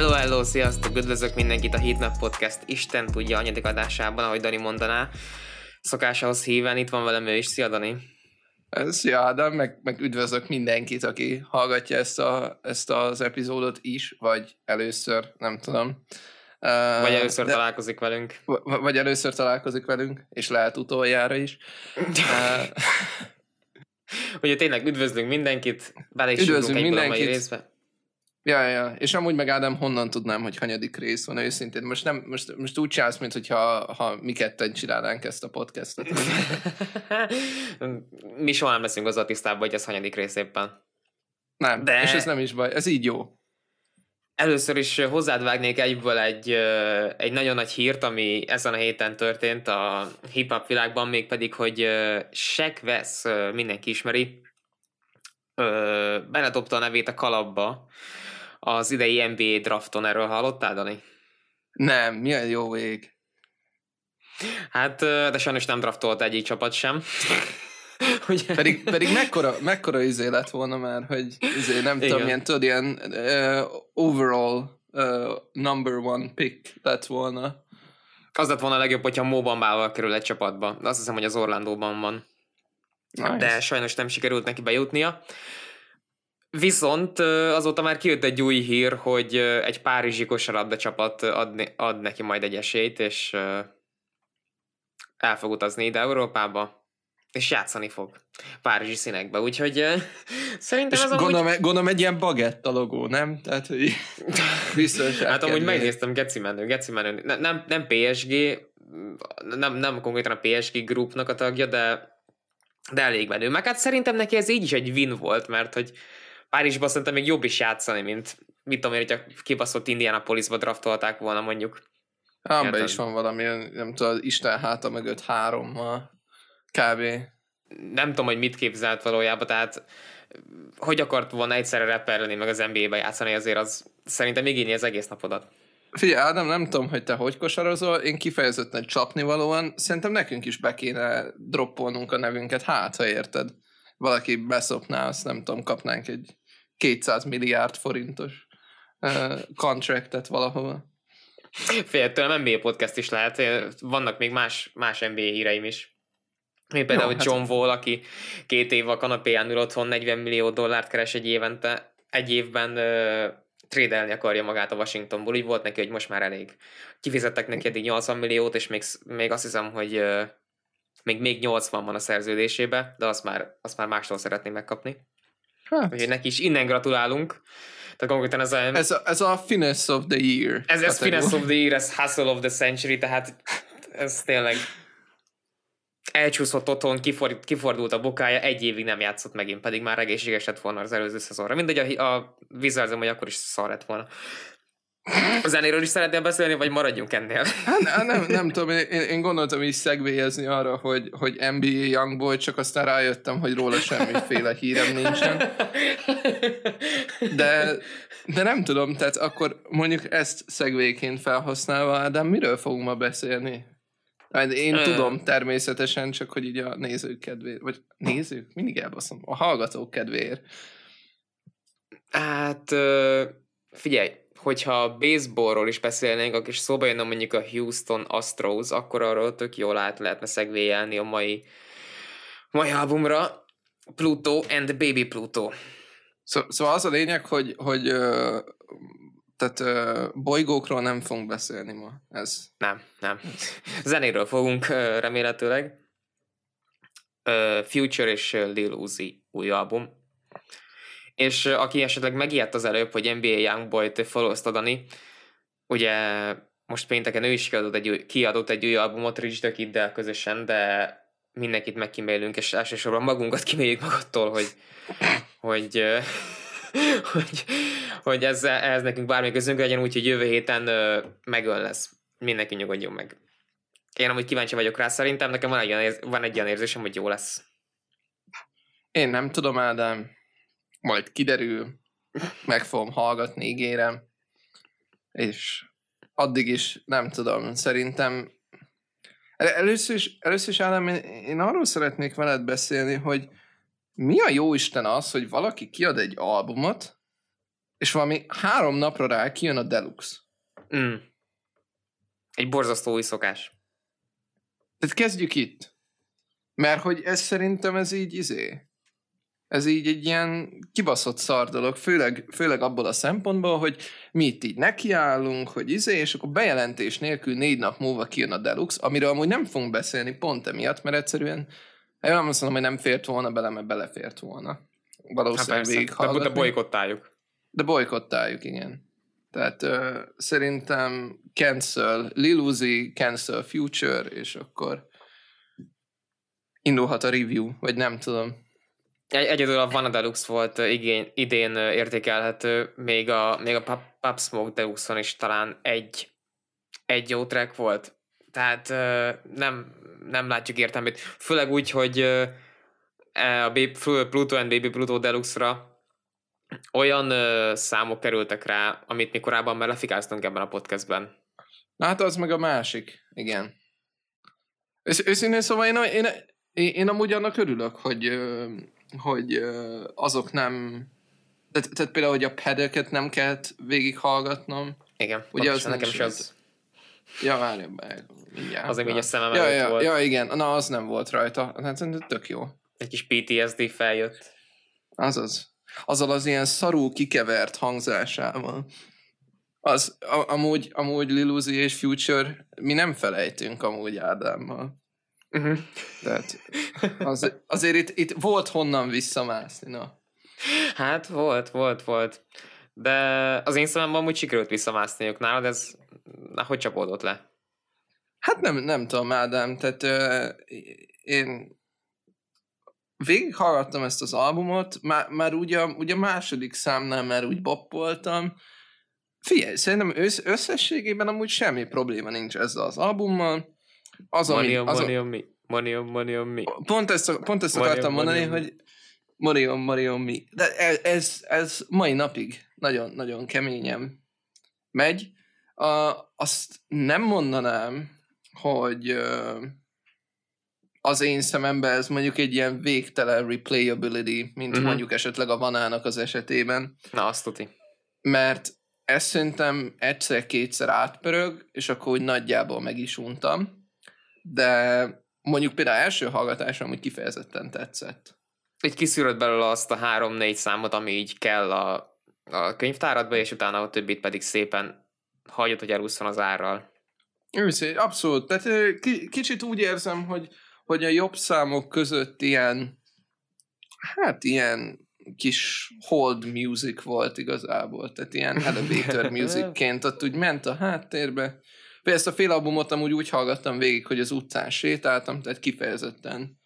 Hello, hello, sziasztok, üdvözlök mindenkit a Hitnap Podcast, Isten tudja, anyadik adásában, ahogy Dani mondaná. Szokásához híven, itt van velem ő is, szia Dani! Szia Ádám, meg üdvözlök mindenkit, aki hallgatja ezt az epizódot is, vagy először, nem tudom. Vagy először találkozik velünk. Vagy először találkozik velünk, és lehet utoljára is. Ugye tényleg üdvözlünk mindenkit, bele is üdvözlünk egy valamai részbe. Ja. És amúgy meg Ádám, honnan tudnám, hogy hanyadik rész van, őszintén. Most úgy csinálsz, mint hogyha mi ketten csinálnánk ezt a podcastot. Mi soha nem leszünk azzal tisztában, hogy ez hanyadik rész éppen. Nem, de... és ez nem is baj, ez így jó. Először is hozzád vágnék egyből egy nagyon nagy hírt, ami ezen a héten történt a hip-hop világban, mégpedig, hogy Seck Vesz, mindenki ismeri, beletopta a nevét a kalapba az idei NBA drafton. Erről hallottál, Dani? Nem, milyen jó ég. Hát, de sajnos nem draftolt egyik csapat sem. pedig mekkora izé lett volna már, hogy izé, nem igen. Tudom, ilyen overall number one pick lett volna. Az lett volna a legjobb, hogyha Mo Bambával kerül egy csapatba. Azt hiszem, hogy az Orlandóban van. Nice. De sajnos nem sikerült neki bejutnia. Viszont azóta már kijött egy új hír, hogy egy párizsi kosarabda csapat ad neki majd egy esélyt, és el fog utazni ide Európába, és játszani fog párizsi színekbe, úgyhogy szerintem az amúgy... Gondolom egy ilyen bagett a logó, nem? Tehát, hogy biztos. Hát amúgy megnéztem, geci menő. Nem PSG, nem konkrétan a PSG groupnak a tagja, de elég menő. Meg hát szerintem neki ez így is egy win volt, mert hogy Párizsban szerintem még jobb is játszani, mint mit tudom én, hogyha kibaszott Indianapolisba draftolták volna mondjuk. Ámbe is van valami, nem tudom, Isten háta mögött 3-mal. Kb. Nem tudom, hogy mit képzelt valójában, tehát hogy akart volna egyszerre rappelni, meg az NBA-be játszani, azért az szerintem igényli az egész napodat. Figyelj, Ádám, nem tudom, hogy te hogy kosarozol, én kifejezetten csapnivalóan, szerintem nekünk is be kéne droppolnunk a nevünket, hát, ha érted. Valaki beszopná, azt nem tudom, kapnánk egy 200 milliárd forintos contractet valahova. Figyelj, tőlem NBA podcast is lehet, vannak még más NBA híreim is. Én például John Wall, aki 2 év a kanapéján ül otthon, $40 millió keres egy évben trédelni akarja magát a Washingtonból, így volt neki, hogy most már elég. Kifizettek neki eddig 80 milliót, és még azt hiszem, hogy még 80 van a szerződésébe, de azt már mástól szeretném megkapni. Hát. Úgyhogy neki is innen gratulálunk. Tehát konkrétan ez a finesse of the year. Ez finesse of the year, ez hustle of the century, tehát ez tényleg... Elcsúszott otthon, kifordult a bokája, egy évig nem játszott megint, pedig már egészséges lett volna az előző szezonra. Mindegy, a Wizards hogy akkor is szar lett volna. A zenéről is szeretnél beszélni, vagy maradjunk ennél? Hát, nem tudom, én gondoltam így szegvéjezni arra, hogy NBA Youngboy, csak aztán rájöttem, hogy róla semmiféle hírem nincsen. De nem tudom, tehát akkor mondjuk ezt szegvéként felhasználva, de miről fogunk ma beszélni? Én tudom természetesen, csak hogy így a nézők kedvéért, vagy nézők? Mindig elbaszom. A hallgatók kedvéért. Hát figyelj, hogyha baseballról is beszélnénk, akkor is szóba jönne mondjuk a Houston Astros, akkor arról tök jól lehetne szegvéjelni a mai albumra. Pluto and Baby Pluto. Szóval az a lényeg, hogy tehát bolygókról nem fogunk beszélni ma. Ez. Nem. Zenéről fogunk remélhetőleg. Future és Lil Uzi új album. És aki esetleg megijedt az előbb, hogy NBA Youngboy-t followzta Dani, ugye most pénteken ő is kiadott egy új albumot Rich The Kiddel közösen, de mindenkit megkímélünk, és elsősorban magunkat kíméljük magattól, hogy ez nekünk bármi közünk legyen, úgyhogy jövő héten megöl lesz. Mindenki nyugodjon meg. Én amúgy kíváncsi vagyok rá, szerintem nekem van egy olyan érzésem, hogy jó lesz. Én nem tudom, Ádám. Majd kiderül. Meg fogom hallgatni, ígérem. És addig is nem tudom. Szerintem először is Ádám, én arról szeretnék veled beszélni, hogy mi a jó Isten az, hogy valaki kiad egy albumot, és valami 3 napra rá kijön a Deluxe. Mm. Egy borzasztó új szokás. Tehát kezdjük itt. Mert hogy ez szerintem ez így ez így egy ilyen kibaszott szar dolog, főleg abból a szempontból, hogy mi itt így nekiállunk, hogy és akkor bejelentés nélkül 4 nap múlva kijön a Deluxe, amiről amúgy nem fogunk beszélni pont emiatt, mert egyszerűen én nem azt mondom, hogy nem fért volna bele, mert belefért volna. Valószínűleg végighallgatni. De bolykottáljuk. Igen. Tehát szerintem cancel Lil Uzi, cancel Future, és akkor indulhat a review, vagy nem tudom. Egyedül a Vanna Deluxe volt idén értékelhető, még a Pop Smoke Deluxe-on is talán egy jó track volt. Tehát nem látjuk értelmét. Főleg úgy, hogy a Pluto and Baby Pluto Deluxe-ra olyan számok kerültek rá, amit mi korábban már lefikáztunk ebben a podcastben. Na hát az meg a másik, igen. Őszintén szóval én amúgy annak örülök, hogy azok nem... Tehát például, hogy a pedeket nem kellett végighallgatnom. Igen, ugye az nekem is az... Ja, várjam be. Azért így a szemem előtt volt. Ja, igen. Na, az nem volt rajta. Hát tök jó. Egy kis PTSD feljött. Azaz. Azzal az ilyen szarú kikevert hangzásával. Az, amúgy Lil Uzi és Future, mi nem felejtünk amúgy Ádámmal. Uh-huh. Tehát azért itt volt honnan visszamászni, na. Hát volt. De az én szememben amúgy sikerült visszamászniuk nálad, ez hogy csapódott le? Hát nem tudom, Ádám, tehát én végighallgattam ezt az albumot, már ugye a második számnál már úgy boppoltam. Figyelj, szerintem összességében amúgy semmi probléma nincs ezzel az albummal. Money on me. Pont ezt akartam mondani, hogy money on me. De ez mai napig nagyon-nagyon keményen megy. Azt nem mondanám, hogy az én szememben ez mondjuk egy ilyen végtelen replayability, mint mondjuk esetleg a Vanának az esetében. Na, azt tuti. Mert ezt szerintem egyszer-kétszer átpörög, és akkor úgy nagyjából meg is untam. De mondjuk például első hallgatásom úgy kifejezetten tetszett. Így kiszűröd belőle azt a 3-4 számot, ami így kell a könyvtáradba, és utána a többit pedig szépen hagyod, hogy elúszson az árral. Őszintén, abszolút. Tehát kicsit úgy érzem, hogy a jobb számok között ilyen kis hold music volt igazából. Tehát ilyen elevator musicként ott úgy ment a háttérbe. Ezt a fél albumot amúgy úgy hallgattam végig, hogy az utcán sétáltam, tehát kifejezetten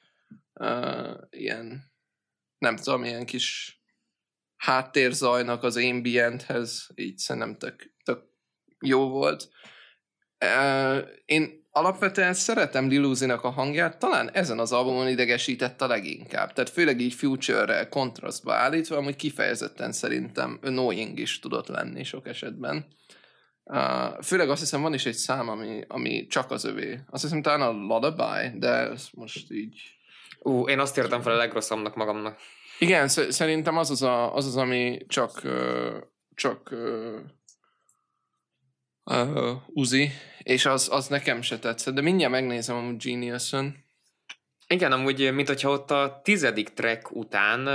ilyen, nem tudom, ilyen kis háttérzajnak az ambienthez, így szerintem tök jó volt. Én alapvetően szeretem Lil Uzinak a hangját, talán ezen az albumon idegesített a leginkább, tehát főleg így Future-rel kontrasztba állítva, amúgy kifejezetten szerintem annoying is tudott lenni sok esetben. Főleg azt hiszem van is egy szám, ami csak az övé. Azt hiszem talán a Lullaby, de ez most így... én azt értem fel a legrosszabbnak magamnak. Igen, szerintem az, ami csak Uzi, és az nekem se tetszett, de mindjárt megnézem amúgy Genius-on. Igen, amúgy, mint hogyha ott a 10. track után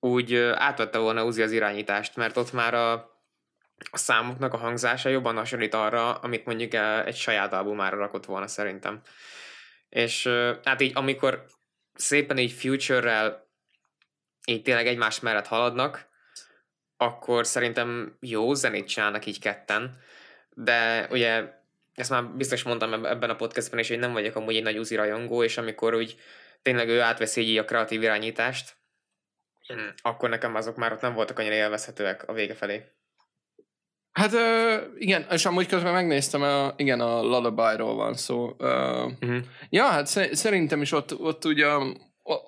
úgy átvette volna Uzi az irányítást, mert ott már a számoknak a hangzása jobban hasonlít arra, amit mondjuk egy saját albumára rakott volna szerintem. És hát így amikor szépen így Future-rel így tényleg egymás mellett haladnak, akkor szerintem jó zenét csinálnak így ketten. De ugye ezt már biztos mondtam ebben a podcastben is, hogy nem vagyok amúgy egy nagy Uzi rajongó, és amikor úgy tényleg ő átveszi így a kreatív irányítást, akkor nekem azok már ott nem voltak annyira élvezhetőek a vége felé. Hát igen, és amúgy közben megnéztem, a Lullaby-ról van szó. Ja, hát szerintem is ott ugye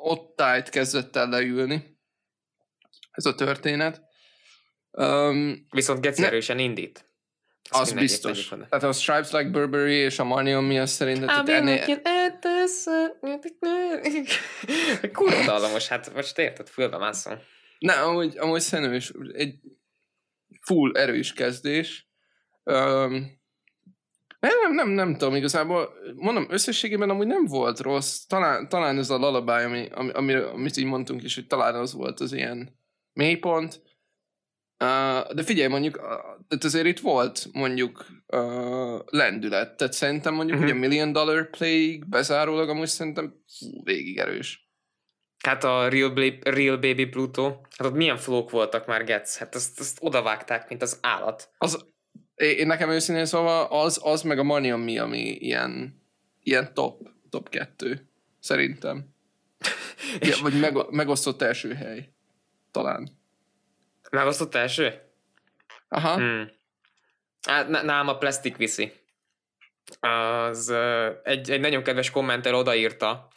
ott tájt kezdett el leülni. Ez a történet. Viszont Geci erősen indít. Az biztos. Tehát a Stripes Like Burberry és a Money on Me az szerintet itt ennél... Kurva dallamos, hát most érted, fülbe mászom. Na, amúgy szerintem is egy full erős kezdés. Nem tudom igazából, mondom, összességében amúgy nem volt rossz, talán ez a Lullaby, amit így mondtunk is, hogy talán az volt az ilyen mélypont, de figyelj, mondjuk, tehát azért itt volt mondjuk lendület, tehát szerintem mondjuk, hogy a Million Dollar Play-ig bezárólag amúgy szerintem végig erős. Hát a Real Baby Pluto, hát ott milyen flók voltak már, Gec, hát azt odavágták, mint az állat. Én nekem őszintén szóval az meg a Money on Me, ami ilyen top 2, szerintem. Ja, vagy megosztott első hely, talán. Megosztott első? Aha. Hát nálam a Plastic viszi. Az egy nagyon kedves kommenter odaírta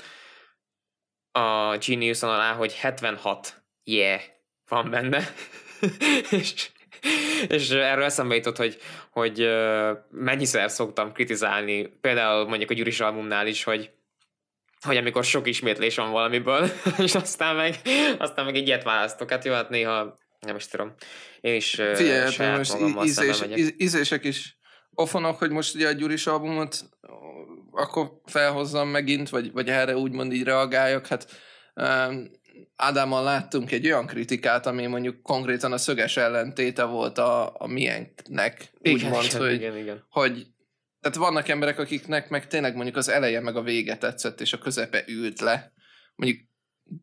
a Geniuson alá, hogy 76, yeah, van benne. És erről eszembe jutott, hogy mennyiszer szoktam kritizálni, például mondjuk a Gyuris albumnál is, hogy amikor sok ismétlés van valamiből, és aztán meg egy ilyet választok. Hát jó, hát néha, nem is tudom, én is saját magammal szemben megyek. Ízések is ofonok, hogy most ugye a Gyuris albumot akkor felhozzam megint, vagy erre úgymond így reagáljak, hát... Ádámmal láttunk egy olyan kritikát, ami mondjuk konkrétan a szöges ellentéte volt a miénknek. Úgymond, hogy tehát vannak emberek, akiknek meg tényleg mondjuk az eleje meg a vége tetszett, és a közepe ült le. Mondjuk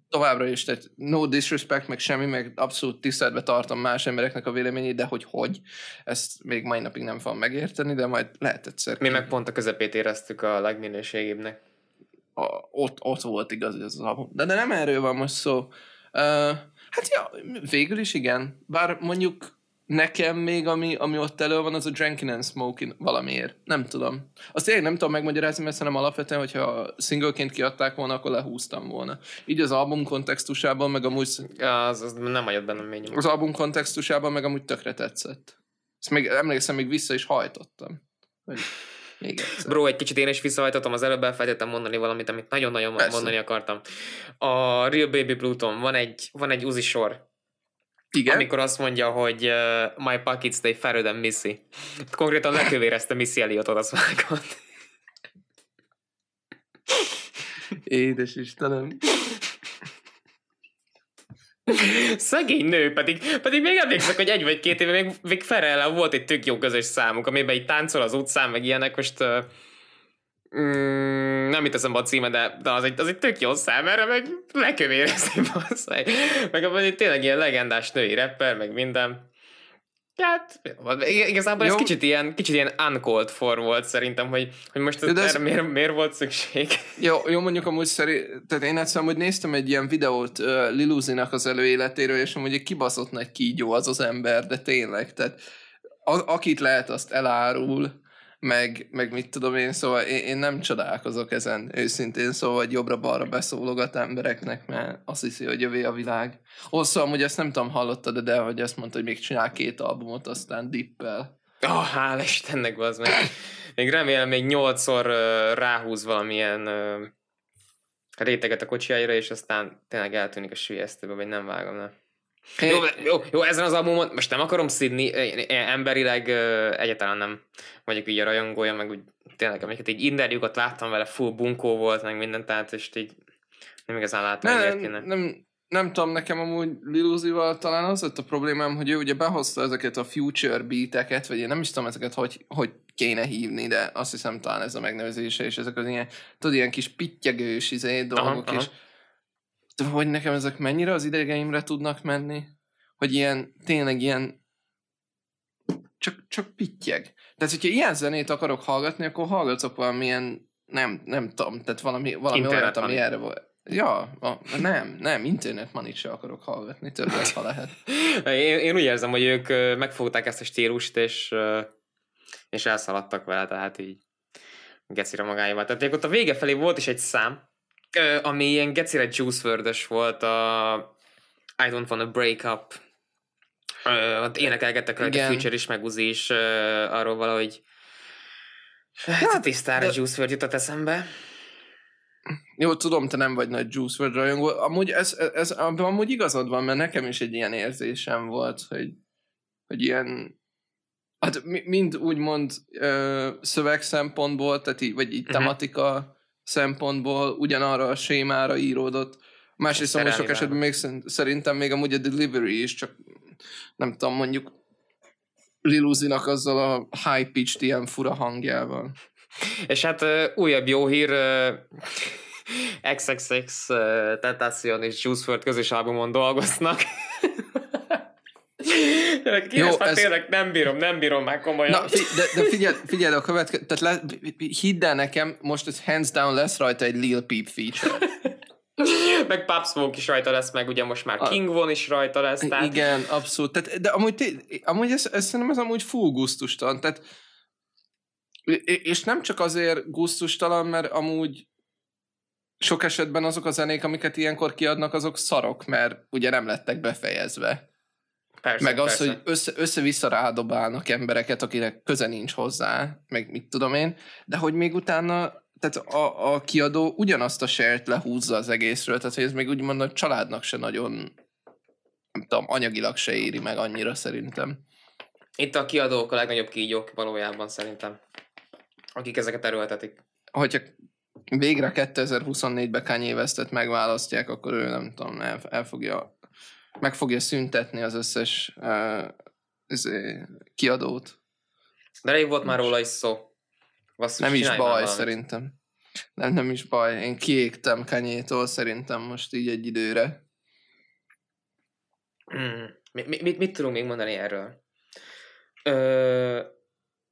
továbbra is, tehát no disrespect, meg semmi, meg abszolút tiszteletbe tartom más embereknek a véleményét, de hogy ezt még mai napig nem fogom megérteni, de majd lehet egyszer. Mi meg pont a közepét éreztük a legminőségébbnek. Ott volt igaz ez az album. De nem erről van most szó. Hát ja, végül is igen. Bár mondjuk nekem még, ami ott elő van, az a Drinking and Smoking valamiért. Nem tudom. Azt én nem tudom megmagyarázni, mert szerintem alapvetően, hogyha singleként kiadták volna, akkor lehúztam volna. Így az album kontextusában, meg amúgy... Ja, az nem hagyott bennem még. Az album kontextusában meg amúgy tökre tetszett. Ezt még emlékszem, még vissza is hajtottam. Bro, egy kicsit én is visszahajtottam, az előbb elfelejtettem mondani valamit, amit nagyon-nagyon mondani akartam. A Real Baby Pluton van egy Uzi sor. Igen? Amikor azt mondja, hogy my pockets they fatter than Missy. Konkrétan lekövérezte Missy Elliotot a szvákat. Édes Istenem. Szegény nő, pedig még emlékszek, hogy 1 vagy 2 éve még Ferrellel volt egy tök jó közös számuk, amiben így táncol az utcán, meg ilyenek, most nem itt eszembe a címe, de az egy tök jó szám, erre meg lekövérezni, basszai. Meg abban tényleg ilyen legendás női rapper, meg minden. Hát, igazából jó. Ez kicsit ilyen uncalled for volt szerintem, hogy most erre miért volt szükség. Jó, mondjuk amúgy tehát én egyszerűen, hogy néztem egy ilyen videót Lil Uzinak az előéletéről, és amúgy egy kibaszott nagy kígyó az az ember, de tényleg, tehát akit lehet, azt elárul, meg mit tudom én, szóval én nem csodálkozok ezen őszintén, szóval hogy jobbra-balra beszólogat embereknek, mert azt hiszi, hogy jövő a világ. Hosszú, amúgy ezt nem tudom, hallottad, de hogy azt mondta, hogy még csinál 2 albumot, aztán dippel. Hál' Istennek, bazd meg. Még remélem, még 8-szor ráhúz valamilyen réteget a kocsijáira, és aztán tényleg eltűnik a sülyeztőbe, vagy nem vágom, nem. Jó, ezen az albumon most nem akarom szidni, emberileg egyáltalán nem mondjuk így a rajongója, meg úgy tényleg, amiket így interjúkat láttam vele, full bunkó volt, meg minden, tehát és így nem igazán látom, hogy nem tudom, nekem amúgy Lil Uzival talán az lett a problémám, hogy ő ugye behozta ezeket a Future beateket, vagy én nem is tudom ezeket, hogy kéne hívni, de azt hiszem talán ez a megnevezése, és ezek az ilyen, tudod, ilyen kis pittyegős dolgok, aha. De hogy nekem ezek mennyire az idegeimre tudnak menni, hogy ilyen, tényleg ilyen csak pittyeg. Tehát, hogyha ilyen zenét akarok hallgatni, akkor hallgatok valamilyen, nem tudom, tehát valami olyat, ami erre volt. Ja, nem, internet manit se akarok hallgatni, többet, ha lehet. Én úgy érzem, hogy ők megfogták ezt a stílust, és elszaladtak vele, tehát így gecira magáévá. Tehát ott a vége felé volt is egy szám, ami ilyen gecire Juice WRLD-ös volt, a I Don't Wanna Break Up. Ott énekelgettek a Future is, meg Uzi is, arról valahogy tisztára Juice WRLD jutott eszembe. Jó, tudom, te nem vagy nagy Juice WRLD rajongó. Amúgy, amúgy igazad van, mert nekem is egy ilyen érzésem volt, hogy ilyen... Hát mind úgymond szöveg szempontból, tehát így, vagy így tematika szempontból ugyanarra a sémára íródott. Másrészt amúgy sok esetben még szerintem még amúgy a delivery is, csak nem tudom, mondjuk Lil Uzinak azzal a high-pitched ilyen fura hangjával. És hát újabb jó hír... XXXTentacion és Juice WRLD közös albumon dolgoznak. Jó, ez... tényleg nem bírom már komolyan. Na, figyelj, a következő, tehát hidd el nekem, most ez hands down lesz rajta egy Lil Peep feature. Meg Pop Smoke is rajta lesz, meg ugye most már King Von is rajta lesz. Tehát... Igen, abszolút. Tehát, de amúgy ez szerintem ez amúgy full gusztustalan. Tehát, és nem csak azért gusztustalan, mert amúgy sok esetben azok a zenék, amiket ilyenkor kiadnak, azok szarok, mert ugye nem lettek befejezve. Persze, meg az, hogy össze-vissza rádobálnak embereket, akinek köze nincs hozzá, meg mit tudom én, de hogy még utána, tehát a kiadó ugyanazt a share-t lehúzza az egészről, tehát hogy ez még úgymond a családnak se nagyon, nem tudom, anyagilag se éri meg annyira szerintem. Itt a kiadók a legnagyobb kígyók valójában szerintem, akik ezeket erőltetik. Hogyha végre 2024-ben Kanye West-et megválasztják, akkor ő nem tudom, meg fogja szüntetni az összes kiadót. De elég volt már róla is szó. Basszus, nem is baj szerintem. Nem is baj. Én kiégtem Kanye-tól szerintem most így egy időre. Mit tudunk még mondani erről?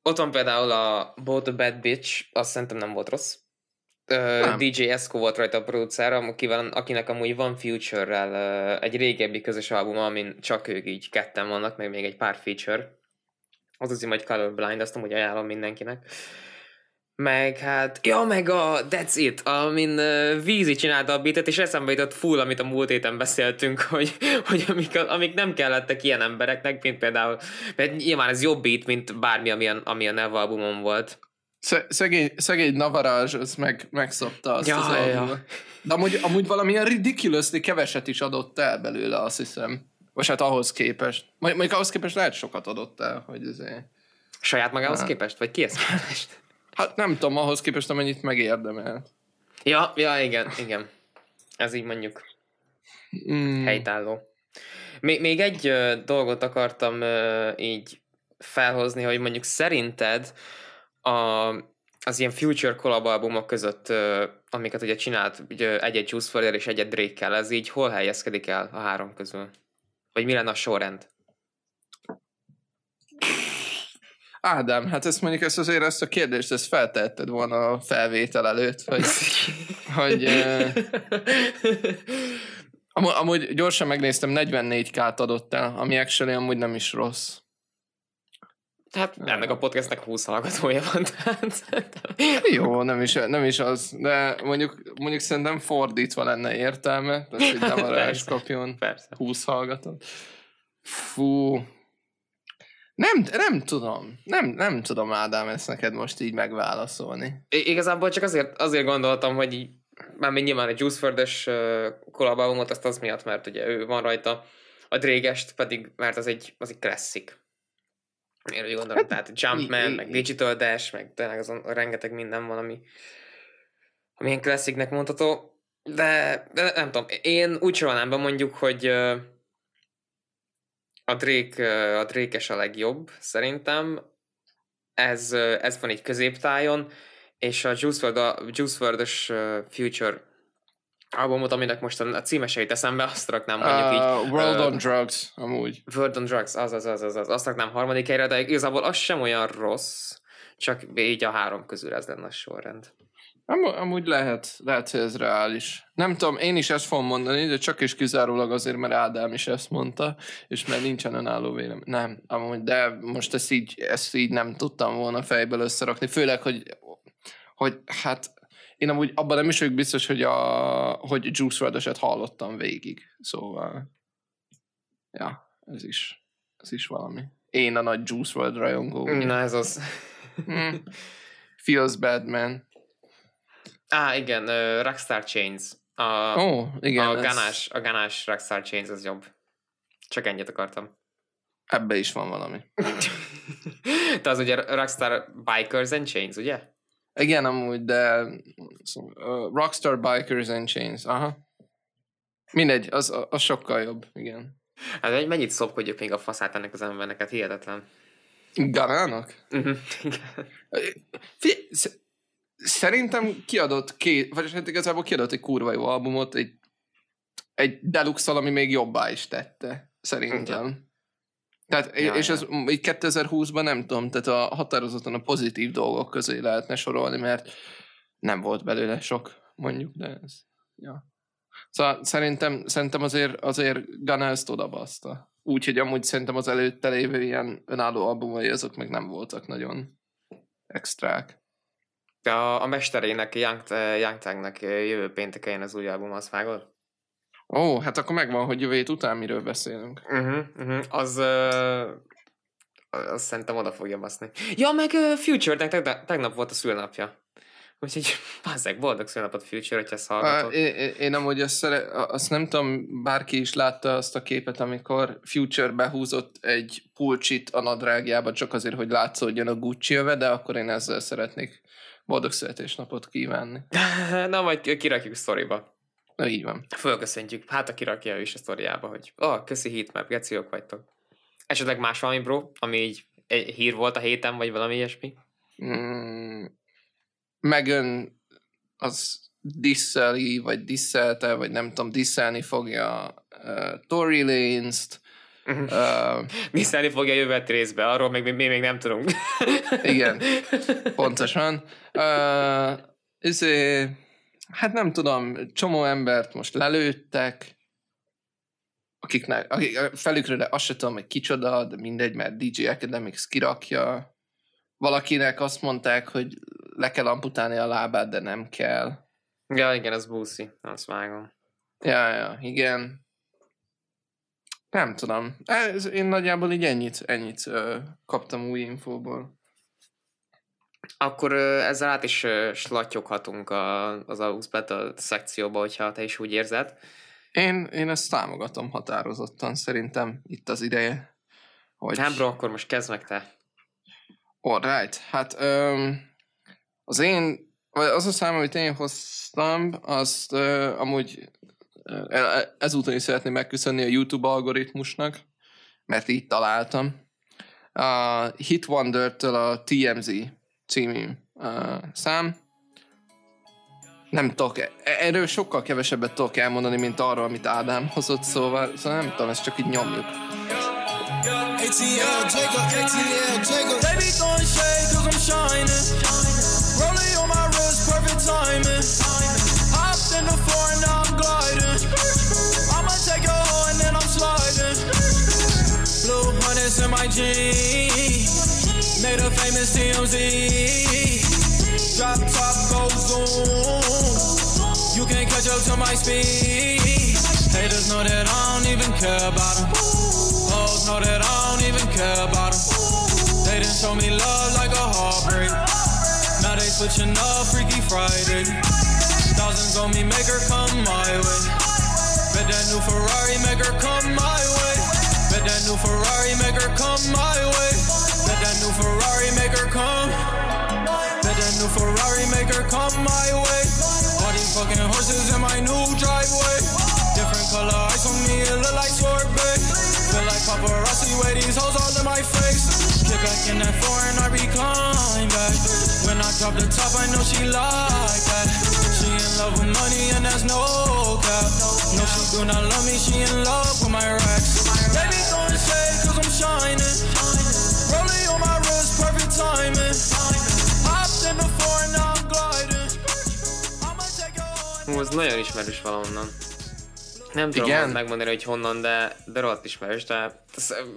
Ott van például a Both a Bad Bitch, azt szerintem nem volt rossz. DJ Eskimo volt rajta a producer, akinek amúgy van Future-rel egy régebbi közös album, amin csak ők így ketten vannak, meg még egy pár feature. Az azért majd Colorblind, azt amúgy ajánlom mindenkinek. Meg hát, ja meg a That's It, amin Weezy csinálta a beatet, és eszembe jutott full, amit a múlt héten beszéltünk, hogy amik nem kellettek ilyen embereknek, mint például, mert nyilván ez jobb beat, mint bármi, ami a Neva albumon volt. Szegény Navarázs, ez megszopta azt az albumot. De amúgy valamilyen ridiculously keveset is adott el belőle, azt hiszem. Vagy hát ahhoz képest. Mondjuk ahhoz képest lehet sokat adott el, hogy ezért... Saját magához képest? Vagy kihez képest? Hát nem tudom, ahhoz képest, amennyit megérdemel. Ja, igen. Ez így mondjuk helytálló. Még egy dolgot akartam így felhozni, hogy mondjuk szerinted az ilyen Future collab albumok között, amiket ugye csinált egy-egy Juice WRLD-el és egy-egy Drake-kel, ez így hol helyezkedik el a három közül? Vagy mi lenne a sorrend? Ádám, hát ezt mondjuk ezt a kérdést feltehetted volna a felvétel előtt, hogy amúgy gyorsan megnéztem, 44K-t adott el, ami actually amúgy nem is rossz. Hát ennek a podcastnek 20 hallgatója van. Jó, nem is az. De mondjuk szerintem fordítva lenne értelme, tehát hogy nem arra kapjon 20 hallgatót. Fú. Nem tudom. Nem tudom, Ádám, ezt neked most így megválaszolni. Igazából csak azért gondoltam, hogy így, már még nyilván egy Juice WRLD-es kollabálumot azt az miatt, mert ugye ő van rajta, a Drake-est pedig, mert az egy klasszik. Én úgy gondolom, tehát Jumpman, meg Digital Dash, meg tényleg azon rengeteg minden van, ami ilyen klassziknek mondható, de nem tudom, én úgy sorolnám be mondjuk, hogy a Drake-es a legjobb, szerintem, ez van így középtájon, és a Juice WRLD-ös Future albumot, aminek most a címeseit eszembe, azt raknám mondjuk így... World on Drugs, amúgy. World on Drugs, az. Azt raknám harmadik helyre, de igazából az sem olyan rossz, csak így a három közül ez lenne a sorrend. Amúgy lehet, hogy ez reális. Nem tudom, én is ezt fogom mondani, de csak is kizárólag azért, mert Ádám is ezt mondta, és mert nincsen önálló vélemény. Nem, amúgy, de most ezt így nem tudtam volna fejből összerakni, főleg, hogy hát... Én amúgy abban nem is vagyok biztos, hogy Juice WRLD-eset hallottam végig. Szóval, ja, ez is valami. Én a nagy Juice WRLD rajongó. Na, ez az. Feels bad, man. Á, igen, Rockstar Chainz. A Ganás Rockstar Chainz az jobb. Csak ennyit akartam. Ebbe is van valami. Te az ugye Rockstar Bikers and Chainz, ugye? Igen, amúgy, de Rockstar Bikers and Chainz, aha. Mindegy, az sokkal jobb, igen. Hát mennyit szopkodjuk még a faszát ennek az embernek, hát hihetetlen. Ganának? Igen. Figyelj, szerintem kiadott vagy igazából kiadott egy kurva jó albumot, egy deluxe-al, ami még jobbá is tette, szerintem. Igen. Tehát, ja, és ez így 2020-ban nem tudom, tehát a határozottan a pozitív dolgok közé lehetne sorolni, mert nem volt belőle sok, mondjuk, de ez... Ja. Szóval szerintem azért Gunna ezt odabaszta. Úgyhogy amúgy szerintem az előtte lévő ilyen önálló albumai, azok meg nem voltak nagyon extrák. A mesterének, Young Thugnak jövő pénteken az új album, azt vágod? Ó, hát akkor megvan, hogy jövő hét után miről beszélünk. Az szerintem oda fogja baszni. Ja, meg Future-nek tegnap volt a szülnapja. Úgyhogy, bazzeg, boldog szülnapot Future, hogyha ezt hallgatod. Én amúgy azt nem tudom, bárki is látta azt a képet, amikor Future behúzott egy pulcsit a nadrágjába, csak azért, hogy látszódjon a Gucci-öve, de akkor én ezzel szeretnék boldog születésnapot kívánni. Na, majd kirakjuk sztoriba. Na, így van. Fölköszöntjük. Hát, aki rakja is a sztoriába, hogy köszi Hitmap, geciok vagytok. Esetleg más valami, bro, ami így hír volt a héten, vagy valami ilyesmi? Megan az disszeli, vagy disszelte, vagy nem tudom, disszelni fogja Tory Lanez-t. Disszelni fogja jövett részbe, arról még nem tudunk. Igen, pontosan. Hát nem tudom, csomó embert most lelőttek, akik felükről, de azt sem tudom, hogy kicsoda, de mindegy, mert DJ Akademiks kirakja. Valakinek azt mondták, hogy le kell amputálni a lábát, de nem kell. Ja, igen, az búszi, azt vágom. Ja, igen. Nem tudom. Én nagyjából így ennyit kaptam új infóból. Akkor ezzel át is slatyoghatunk az AUX Battle szekcióba, hogyha te is úgy érzed. Én ezt támogatom határozottan, szerintem itt az ideje. Hogy... Hát bro, akkor most kezd meg te. Alright, hát az a szám, amit én hoztam, azt amúgy ezúton is szeretném megköszönni a YouTube algoritmusnak, mert így találtam. A Hit Wonder-től a TMZ című szám. Nem tudok, erről sokkal kevesebbet tudok elmondani, mint arról, amit Ádám hozott, szóval nem tudom, ezt csak így nyomjuk. ATL, Jacob, they be throwing shade cause I'm shining. Rolling on my wrist, perfect timing. Hopped in the floor and now I'm gliding. I'ma take your hoe and then I'm sliding. Blue hunters in my jeans. Made a famous TMZ. Drop top, go zoom. You can't catch up to my speed. Haters know that I don't even care about them. Know that I don't even care about them. They didn't show me love like a heartbreak. Now they switching up Freaky Friday. Thousands on me make her come my way. Bet that new Ferrari make her come my way. Bet that new Ferrari make her come my way. Bet that new Ferrari make her come. Bet that new Ferrari make her come my way. All these fucking horses in my new driveway. Different color ice on me, it look like sorbet. Feel like paparazzi, weigh these hoes all in my face. Kick back in that foreign, I recline back. When I drop the top, I know she like that. She in love with money and that's no cap. No, she do not love me, she in love with my racks. They be throwing shade cause I'm shining. Rolling on my wrist, perfect timing. Hopped in the foreign, now I'm gliding. I'ma take a hole. Ez nagyon ismerős valahonnan. Nem tudom megmondani, hogy honnan, de rohadt ismerős.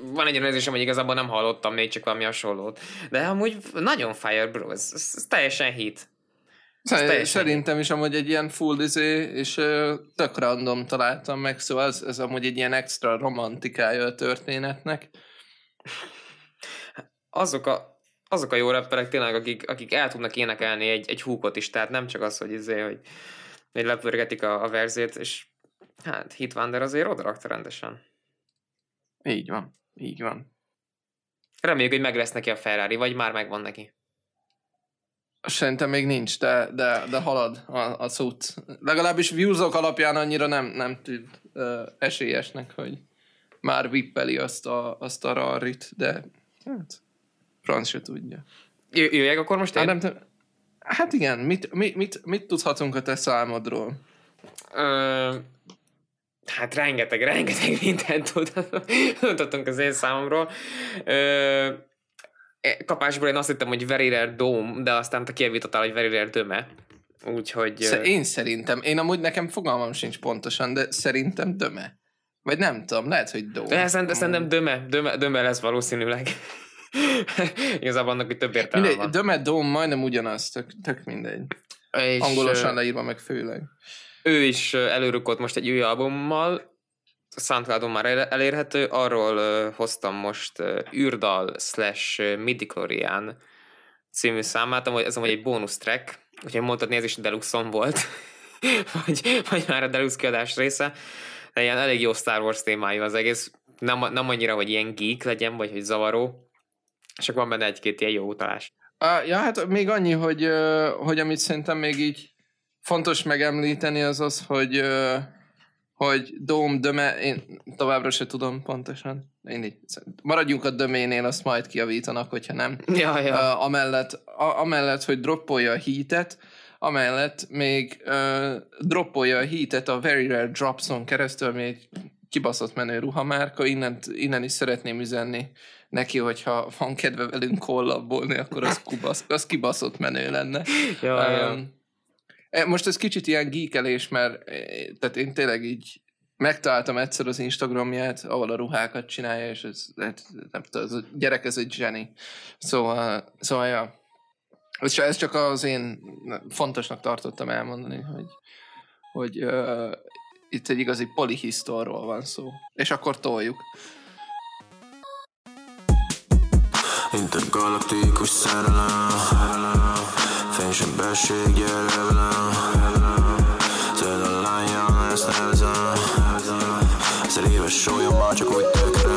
Van egy érzésem, hogy igazából nem hallottam még csak valami hasonlót. De amúgy nagyon fire, bro. Ez teljesen hit. Szerintem is amúgy egy ilyen full izé, és tök random találtam meg, szóval ez amúgy egy ilyen extra romantikája a történetnek. Azok a azok a jó rapperek tényleg, akik el tudnak énekelni egy húkot is, tehát nem csak az, hogy hogy lepörgetik a verzét, és hát Hit Wonder azért odarakta rendesen. Így van. Reméljük, hogy meg lesz neki a Ferrari, vagy már megvan neki. Szerintem még nincs, de halad a szút. Legalábbis viewsok alapján annyira nem tűnt esélyesnek, hogy már vippeli azt a Rarrit, de hát franc se tudja. Jöjjek akkor most én? Hát igen, mit tudhatunk a te számodról? Hát rengeteg mindent tudhatunk az én számomról. Kapásból én azt hittem, hogy Very Rare Dome, de aztán te kijavítottál, hogy Very Rare Döme. Úgyhogy... Én szerintem, amúgy nekem fogalmam sincs pontosan, de szerintem Döme. Vagy nem tudom, lehet, hogy Dome. De szerintem Döme lesz valószínűleg. Igazából annak, hogy több értelme mindegy, van. Döme, Dome, majdnem ugyanaz, tök mindegy. És angolosan leírva meg főleg. Ő is előrukkolt most egy új albummal, SoundCloud-on már elérhető, arról hoztam most űrdal/Midichlorian című számát, ez amúgy egy bónusz track, úgyhogy mondtad, nézd is, Deluxe-on volt, vagy már a Deluxe kiadás része, de ilyen elég jó Star Wars témájú az egész, nem annyira, hogy ilyen geek legyen, vagy hogy zavaró, és akkor van benne egy-két ilyen jó utalás. Ja, hát még annyi, hogy amit szerintem még így fontos megemlíteni az, hogy Dome, Döme, én továbbra se tudom pontosan. Maradjunk a Döménél, azt majd kijavítanak, hogyha nem. Ja. Amellett, hogy droppolja a Heatet, amellett még droppolja a Heatet a Very Rare Dropson keresztül, ami egy kibaszott menő ruhamárka, innen is szeretném üzenni neki, hogyha van kedve velünk kollabolni, akkor az kibaszott menő lenne. Ja. Most ez kicsit ilyen geekelés, mert tehát én tényleg így megtaláltam egyszer az Instagramját, ahol a ruhákat csinálja, és ez a gyerek, ez egy zseni. Szóval ja. És ez csak az én fontosnak tartottam elmondani, hogy itt egy igazi polihisztorról van szó. És akkor toljuk. Intergalaktikus szerelem, fénysebesség, gyere velem, tőle a lányján ezt nevezem, ezer éves sólyom már csak úgy tökre.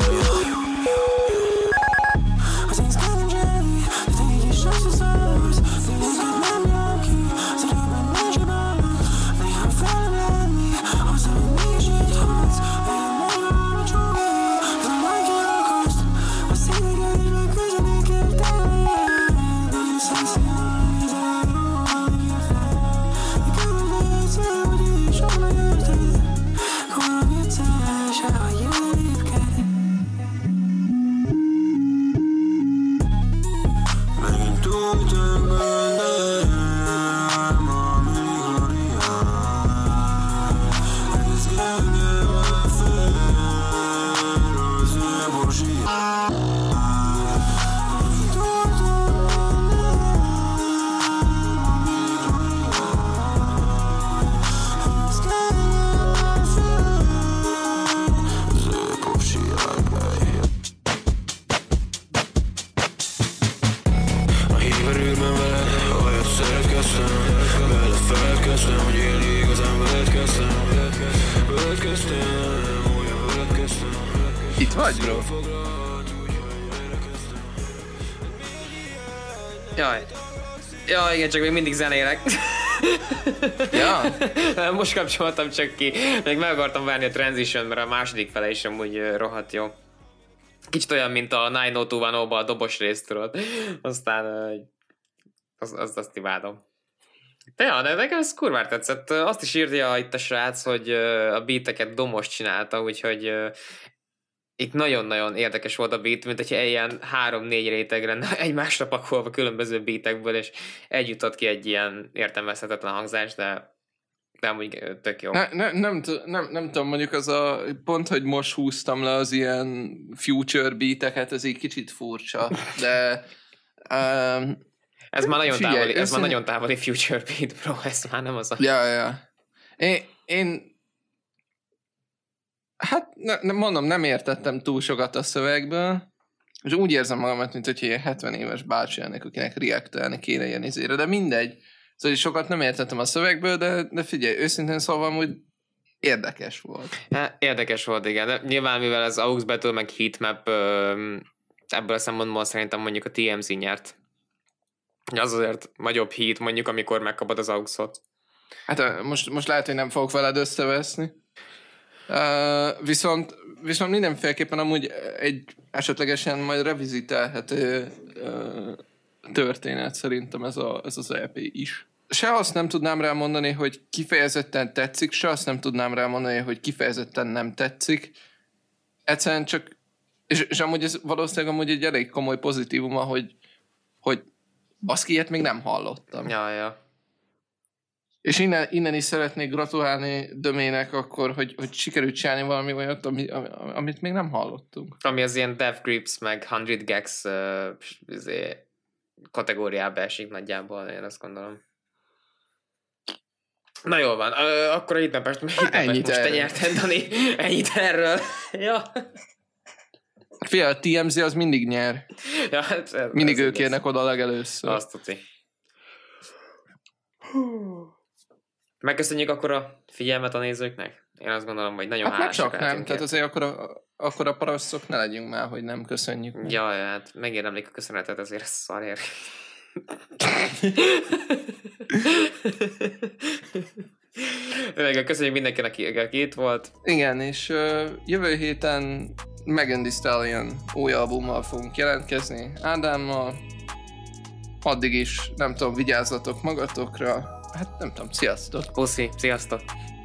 Itt vagy, bro? Jaj, igen, csak még mindig zenélek. Ja. Most kapcsoltam csak ki. Még meg akartam várni a transition, mert a második fele is amúgy rohadt jó. Kicsit olyan, mint a 90210-ban a dobos részt, tudod. Aztán azt imádom. De nekem ez kurvára tetszett. Azt is írja itt a srác, hogy a beateket Domos csinálta, úgyhogy itt nagyon-nagyon érdekes volt a beat, mint hogyha ilyen 3-4 rétegre egymásra pakolva különböző beatekből, és együtt ad ki egy ilyen értelmezhetetlen hangzást, de amúgy tök jó. Nem tudom, mondjuk az a pont, hogy most húztam le az ilyen Future beateket, ez így kicsit furcsa, de... Ez már nagyon távoli Future beat, bro, ez már nem az a... Ja. Én mondom, nem értettem túl sokat a szövegből, És úgy érzem magamat, mint hogy ilyen 70 éves bácsi lennék, akinek reaktelni kéne ilyen izére, de mindegy. Szóval sokat nem értettem a szövegből, de figyelj, őszintén szóval úgy érdekes volt. Hát, érdekes volt, igen. De nyilván, mivel az AUX Battle meg Hitmap ebből a szempontból szerintem mondjuk a TMZ nyert. Az azért nagyobb hit mondjuk, amikor megkapod az AUX-ot. Hát most lehet, hogy nem fogok veled összeveszni. Viszont mindenféleképpen amúgy egy esetlegesen majd revizitálhető történet szerintem ez az EP is. Se azt nem tudnám rámondani, hogy kifejezetten tetszik, se azt nem tudnám rámondani, hogy kifejezetten nem tetszik. Egyszerűen csak, és amúgy ez valószínűleg amúgy egy elég komoly pozitívuma, hogy azt ilyet még nem hallottam. Ja. És innen is szeretnék gratulálni Dömének akkor, hogy sikerült csinálni valami olyat, amit még nem hallottunk. Ami az ilyen Dev Grips, meg 100 Gecs kategóriába esik nagyjából, én azt gondolom. Na jól van, akkor a hitnapest most te nyerted, Dani. Ennyit erről. Ja. Fia, a TMZ az mindig nyer. Ja, ez mindig ők érnek oda legelőször. Azt tudni. Megköszönjük akkor a figyelmet a nézőknek? Én azt gondolom, hogy nagyon hálásak lehetünk. Nem, tehát azért akkor a parasztok ne legyünk már, hogy nem köszönjük. Jaj, hát megérdemlik a köszönetet, azért szarért. Köszönjük mindenkinek, aki itt volt. Igen, és jövő héten Megan Thee Stallion új albummal fogunk jelentkezni Ádámmal. Addig is, nem tudom, vigyázzatok magatokra. Hát nem tudom, sziasztok. Puszi, sziasztok.